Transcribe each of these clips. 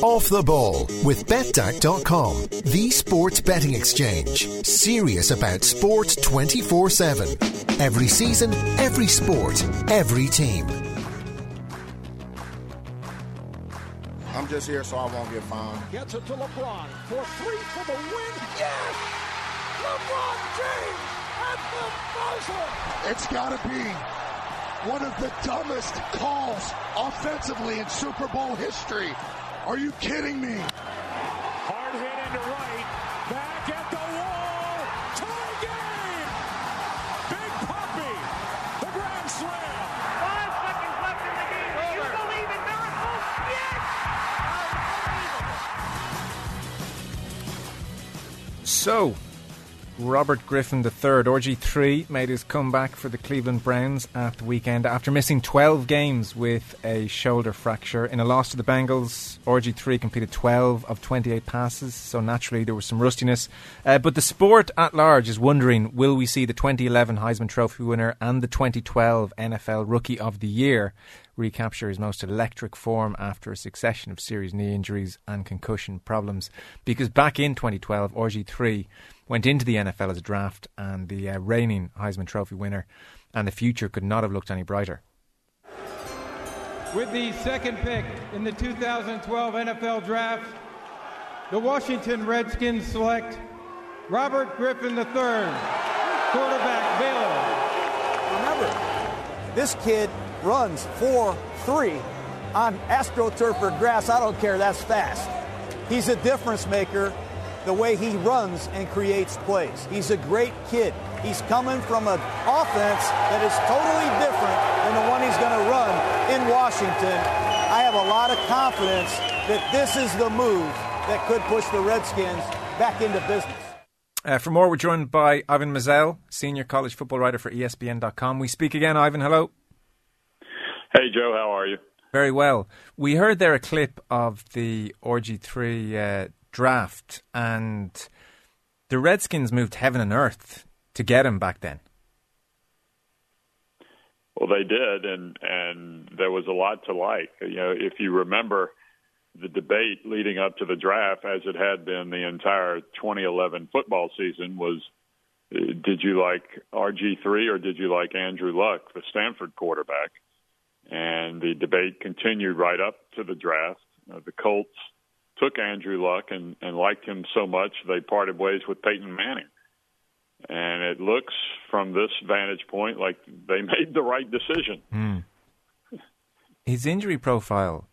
Off the ball with Betdaq.com, the sports betting exchange. Serious about sport 24/7. Every season, every sport, every team. I'm just here so I won't get fined. Gets it to LeBron for three for the win. Yes! LeBron James at the buzzer. It's got to be one of the dumbest calls offensively in Super Bowl history. Are you kidding me? Hard hit into right. Back at the wall. Tie game. Big Poppy. The grand slam. 5 seconds left in the game. Do you believe in miracles? Yes! Unbelievable. So, Robert Griffin III, RG3, made his comeback for the Cleveland Browns at the weekend after missing 12 games with a shoulder fracture. In a loss to the Bengals, RG3 completed 12 of 28 passes, so naturally there was some rustiness. But the sport at large is wondering, will we see the 2011 Heisman Trophy winner and the 2012 NFL Rookie of the Year recapture his most electric form after a succession of serious knee injuries and concussion problems? Because back in 2012, RG3 went into the NFL as a draft and the reigning Heisman Trophy winner, and the future could not have looked any brighter. With the second pick in the 2012 NFL Draft, the Washington Redskins select Robert Griffin III, quarterback, Baylor. Remember, this kid runs 4.3 on AstroTurf or grass. I don't care, that's fast. He's a difference maker the way he runs and creates plays. He's a great kid. He's coming from an offense that is totally different than the one he's going to run in Washington. I have a lot of confidence that this is the move that could push the Redskins back into business. For more, we're joined by Ivan Maisel, senior college football writer for ESPN.com. We speak again. Ivan, hello. Hey, Joe, how are you? Very well. We heard there a clip of the RG3 draft, and the Redskins moved heaven and earth to get him back then. Well, they did, and there was a lot to like. You know, if you remember the debate leading up to the draft, as it had been the entire 2011 football season, was did you like RG3 or did you like Andrew Luck, the Stanford quarterback? And the debate continued right up to the draft. The Colts took Andrew Luck and liked him so much they parted ways with Peyton Manning. And it looks from this vantage point like they made the right decision. Mm. His injury profile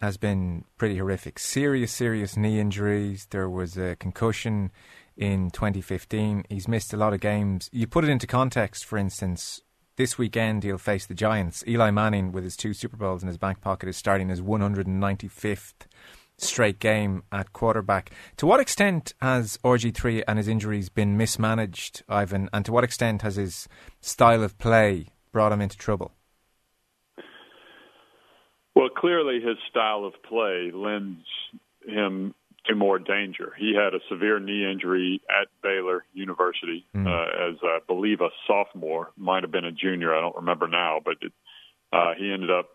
has been pretty horrific. Serious knee injuries. There was a concussion in 2015. He's missed a lot of games. You put it into context, for instance, this weekend he'll face the Giants. Eli Manning, with his 2 Super Bowls in his back pocket, is starting his 195th straight game at quarterback. To what extent has RG3 and his injuries been mismanaged, Ivan? And to what extent has his style of play brought him into trouble? Well, clearly his style of play lends him to more danger. He had a severe knee injury at Baylor University as I believe a sophomore, might have been a junior, I don't remember now, but he ended up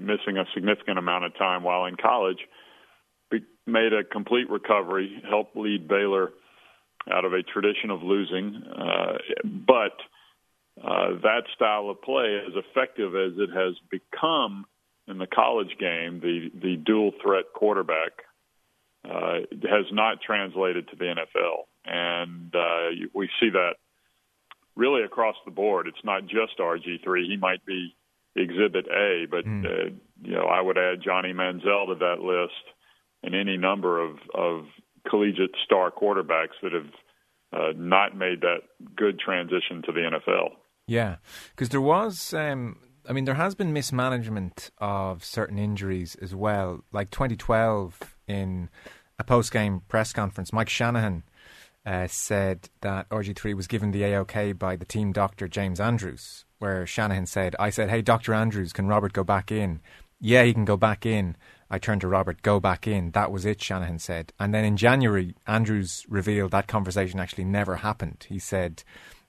missing a significant amount of time while in college. We made a complete recovery, helped lead Baylor out of a tradition of losing. But that style of play, as effective as it has become in the college game, the dual-threat quarterback, has not translated to the NFL. And we see that really across the board. It's not just RG3. He might be Exhibit A, but you know, I would add Johnny Manziel to that list, and any number of collegiate star quarterbacks that have not made that good transition to the NFL. Yeah, because there was, there has been mismanagement of certain injuries as well. Like 2012, in a post-game press conference, Mike Shanahan said that RG3 was given the AOK by the team doctor, James Andrews, where Shanahan said, I said, hey, Dr. Andrews, can Robert go back in? Yeah, he can go back in. I turned to Robert, go back in. That was it, Shanahan said. And then in January, Andrews revealed that conversation actually never happened. He said,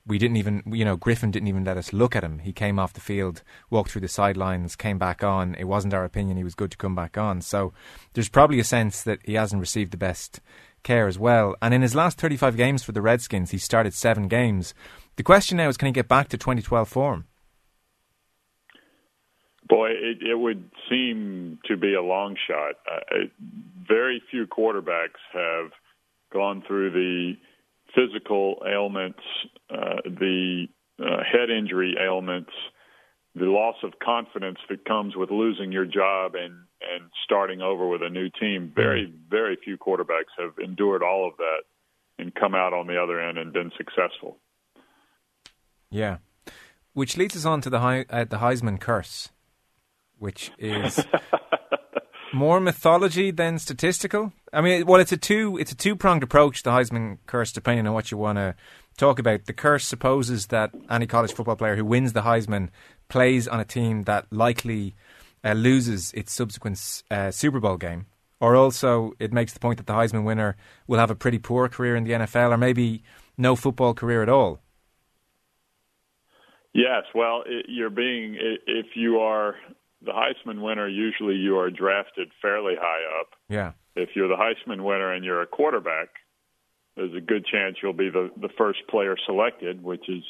we didn't even, you know, Griffin didn't even let us look at him. He came off the field, walked through the sidelines, came back on. It wasn't our opinion he was good to come back on. So there's probably a sense that he hasn't received the best care as well. And in his last 35 games for the Redskins, he started 7 games. The question now is, can he get back to 2012 form? Boy, it would seem to be a long shot. Very few quarterbacks have gone through the physical ailments, the head injury ailments, the loss of confidence that comes with losing your job and starting over with a new team. Very, very few quarterbacks have endured all of that and come out on the other end and been successful. Yeah. Which leads us on to the Heisman curse, which is more mythology than statistical. I mean, well, it's a two-pronged approach, the Heisman curse, depending on what you want to talk about. The curse supposes that any college football player who wins the Heisman plays on a team that likely loses its subsequent Super Bowl game. Or also, it makes the point that the Heisman winner will have a pretty poor career in the NFL, or maybe no football career at all. Yes, well, if you are the Heisman winner, usually you are drafted fairly high up. Yeah. If you're the Heisman winner and you're a quarterback, there's a good chance you'll be the first player selected, which is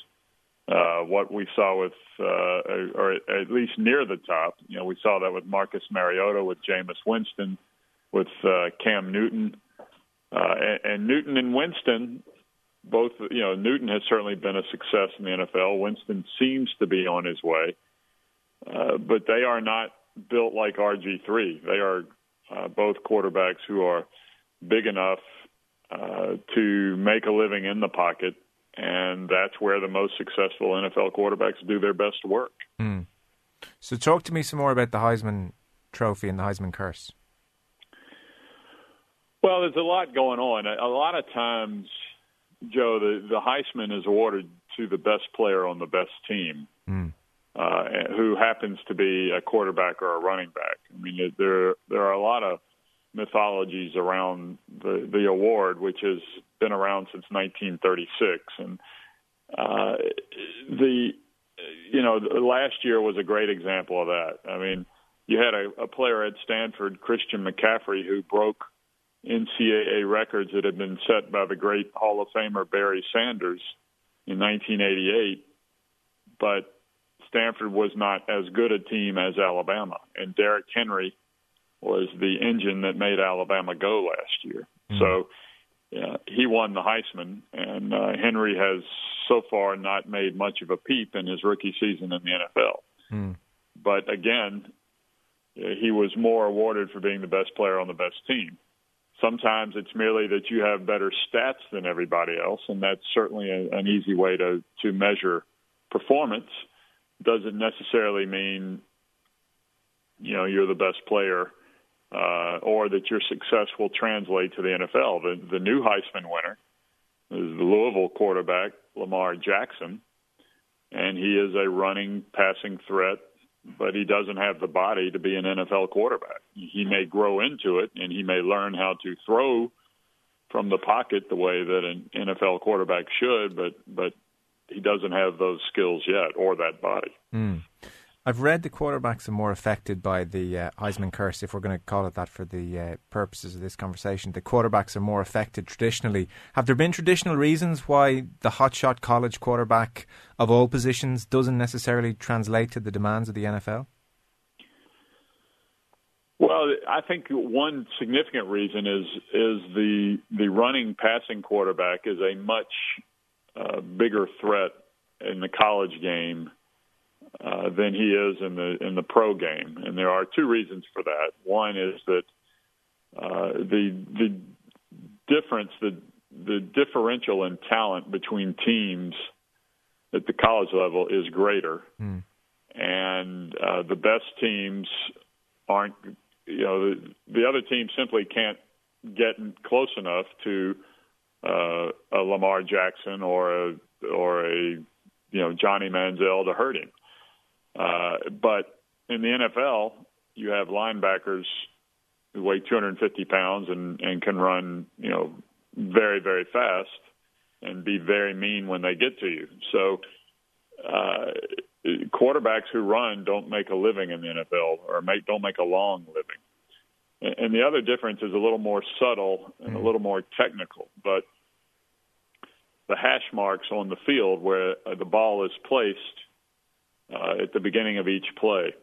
what we saw with, or at least near the top. You know, we saw that with Marcus Mariota, with Jameis Winston, with Cam Newton, and Newton and Winston. Both, you know, Newton has certainly been a success in the NFL. Winston seems to be on his way, but they are not built like RG3. They are both quarterbacks who are big enough to make a living in the pocket, and that's where the most successful NFL quarterbacks do their best work. Mm. So talk to me some more about the Heisman Trophy and the Heisman curse. Well, there's a lot going on. A lot of times, Joe, the Heisman is awarded to the best player on the best team, who happens to be a quarterback or a running back. I mean, there are a lot of mythologies around the award, which has been around since 1936. And last year was a great example of that. I mean, you had a player at Stanford, Christian McCaffrey, who broke NCAA records that had been set by the great Hall of Famer Barry Sanders in 1988, but Stanford was not as good a team as Alabama, and Derrick Henry was the engine that made Alabama go last year. Mm-hmm. So he won the Heisman, and Henry has so far not made much of a peep in his rookie season in the NFL. Mm-hmm. But again, he was more awarded for being the best player on the best team. Sometimes it's merely that you have better stats than everybody else, and that's certainly an easy way to measure performance. Doesn't necessarily mean, you know, you're the best player or that your success will translate to the NFL. The new Heisman winner is the Louisville quarterback, Lamar Jackson, and he is a running, passing threat, but he doesn't have the body to be an NFL quarterback. He may grow into it, and he may learn how to throw from the pocket the way that an NFL quarterback should, but he doesn't have those skills yet or that body. Mm. I've read the quarterbacks are more affected by the Heisman curse, if we're going to call it that for the purposes of this conversation. The quarterbacks are more affected traditionally. Have there been traditional reasons why the hotshot college quarterback of all positions doesn't necessarily translate to the demands of the NFL? Well, I think one significant reason is the running passing quarterback is a much bigger threat in the college game than he is in the pro game, and there are two reasons for that. One is that the differential in talent between teams at the college level is greater, and the best teams aren't. You know, the other team simply can't get close enough to a Lamar Jackson or a Johnny Manziel to hurt him. But in the NFL, you have linebackers who weigh 250 pounds and can run, you know, very, very fast. and be very mean when they get to you. So quarterbacks who run don't make a living in the NFL, or don't make a long living. And the other difference is a little more subtle and a little more technical, but the hash marks on the field where the ball is placed at the beginning of each play,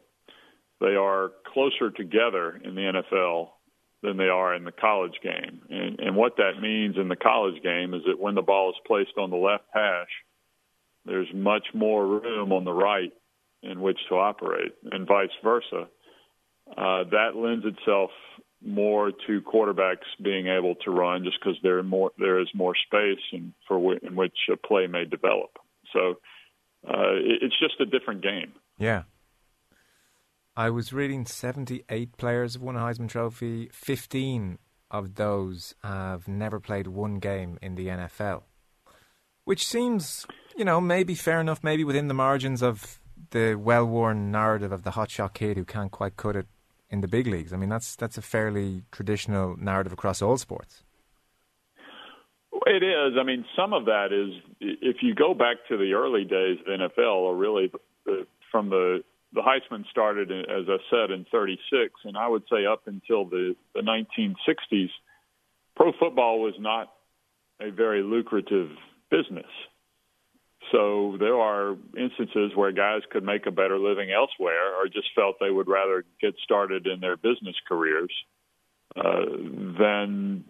they are closer together in the NFL than they are in the college game. And what that means in the college game is that when the ball is placed on the left hash, there's much more room on the right in which to operate, and vice versa. That lends itself more to quarterbacks being able to run just because there is more space in which a play may develop. So it's just a different game. Yeah. I was reading 78 players have won a Heisman Trophy. 15 of those have never played one game in the NFL, which seems, maybe fair enough, maybe within the margins of the well-worn narrative of the hotshot kid who can't quite cut it in the big leagues. I mean, that's a fairly traditional narrative across all sports. It is. I mean, some of that is, if you go back to the early days of the NFL, or really from the Heisman started, as I said, in 36, and I would say up until the 1960s, pro football was not a very lucrative business. So there are instances where guys could make a better living elsewhere, or just felt they would rather get started in their business careers than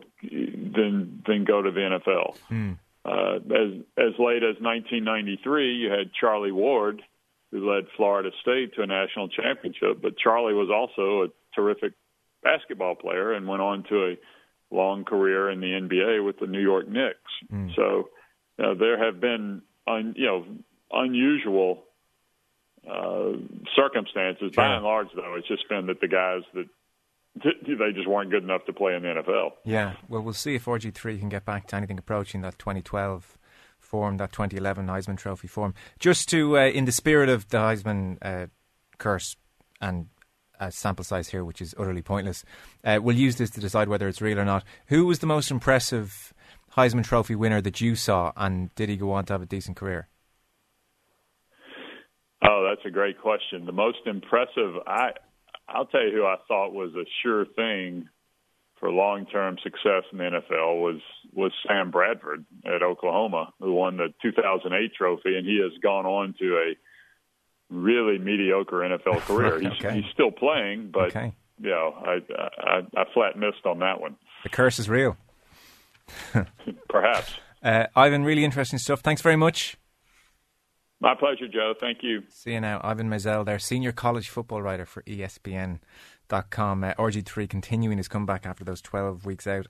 go to the NFL. As late as 1993, you had Charlie Ward, who led Florida State to a national championship. But Charlie was also a terrific basketball player and went on to a long career in the NBA with the New York Knicks. So there have been unusual circumstances. By and large, though, it's just been that the guys that they just weren't good enough to play in the NFL. Yeah, well, we'll see if RG3 can get back to anything approaching that 2012 form, that 2011 Heisman Trophy form. Just to, in the spirit of the Heisman curse and sample size here, which is utterly pointless, we'll use this to decide whether it's real or not. Who was the most impressive Heisman Trophy winner that you saw, and did he go on to have a decent career? Oh, that's a great question. The most impressive, I'll tell you who I thought was a sure thing for long-term success in the NFL was Sam Bradford at Oklahoma, who won the 2008 trophy, and he has gone on to a really mediocre NFL career. He's still playing, but I flat missed on that one. The curse is real. Perhaps. Ivan, really interesting stuff. Thanks very much. My pleasure, Joe. Thank you. See you now. Ivan Maisel there, senior college football writer for ESPN.com. RG3 continuing his comeback after those 12 weeks out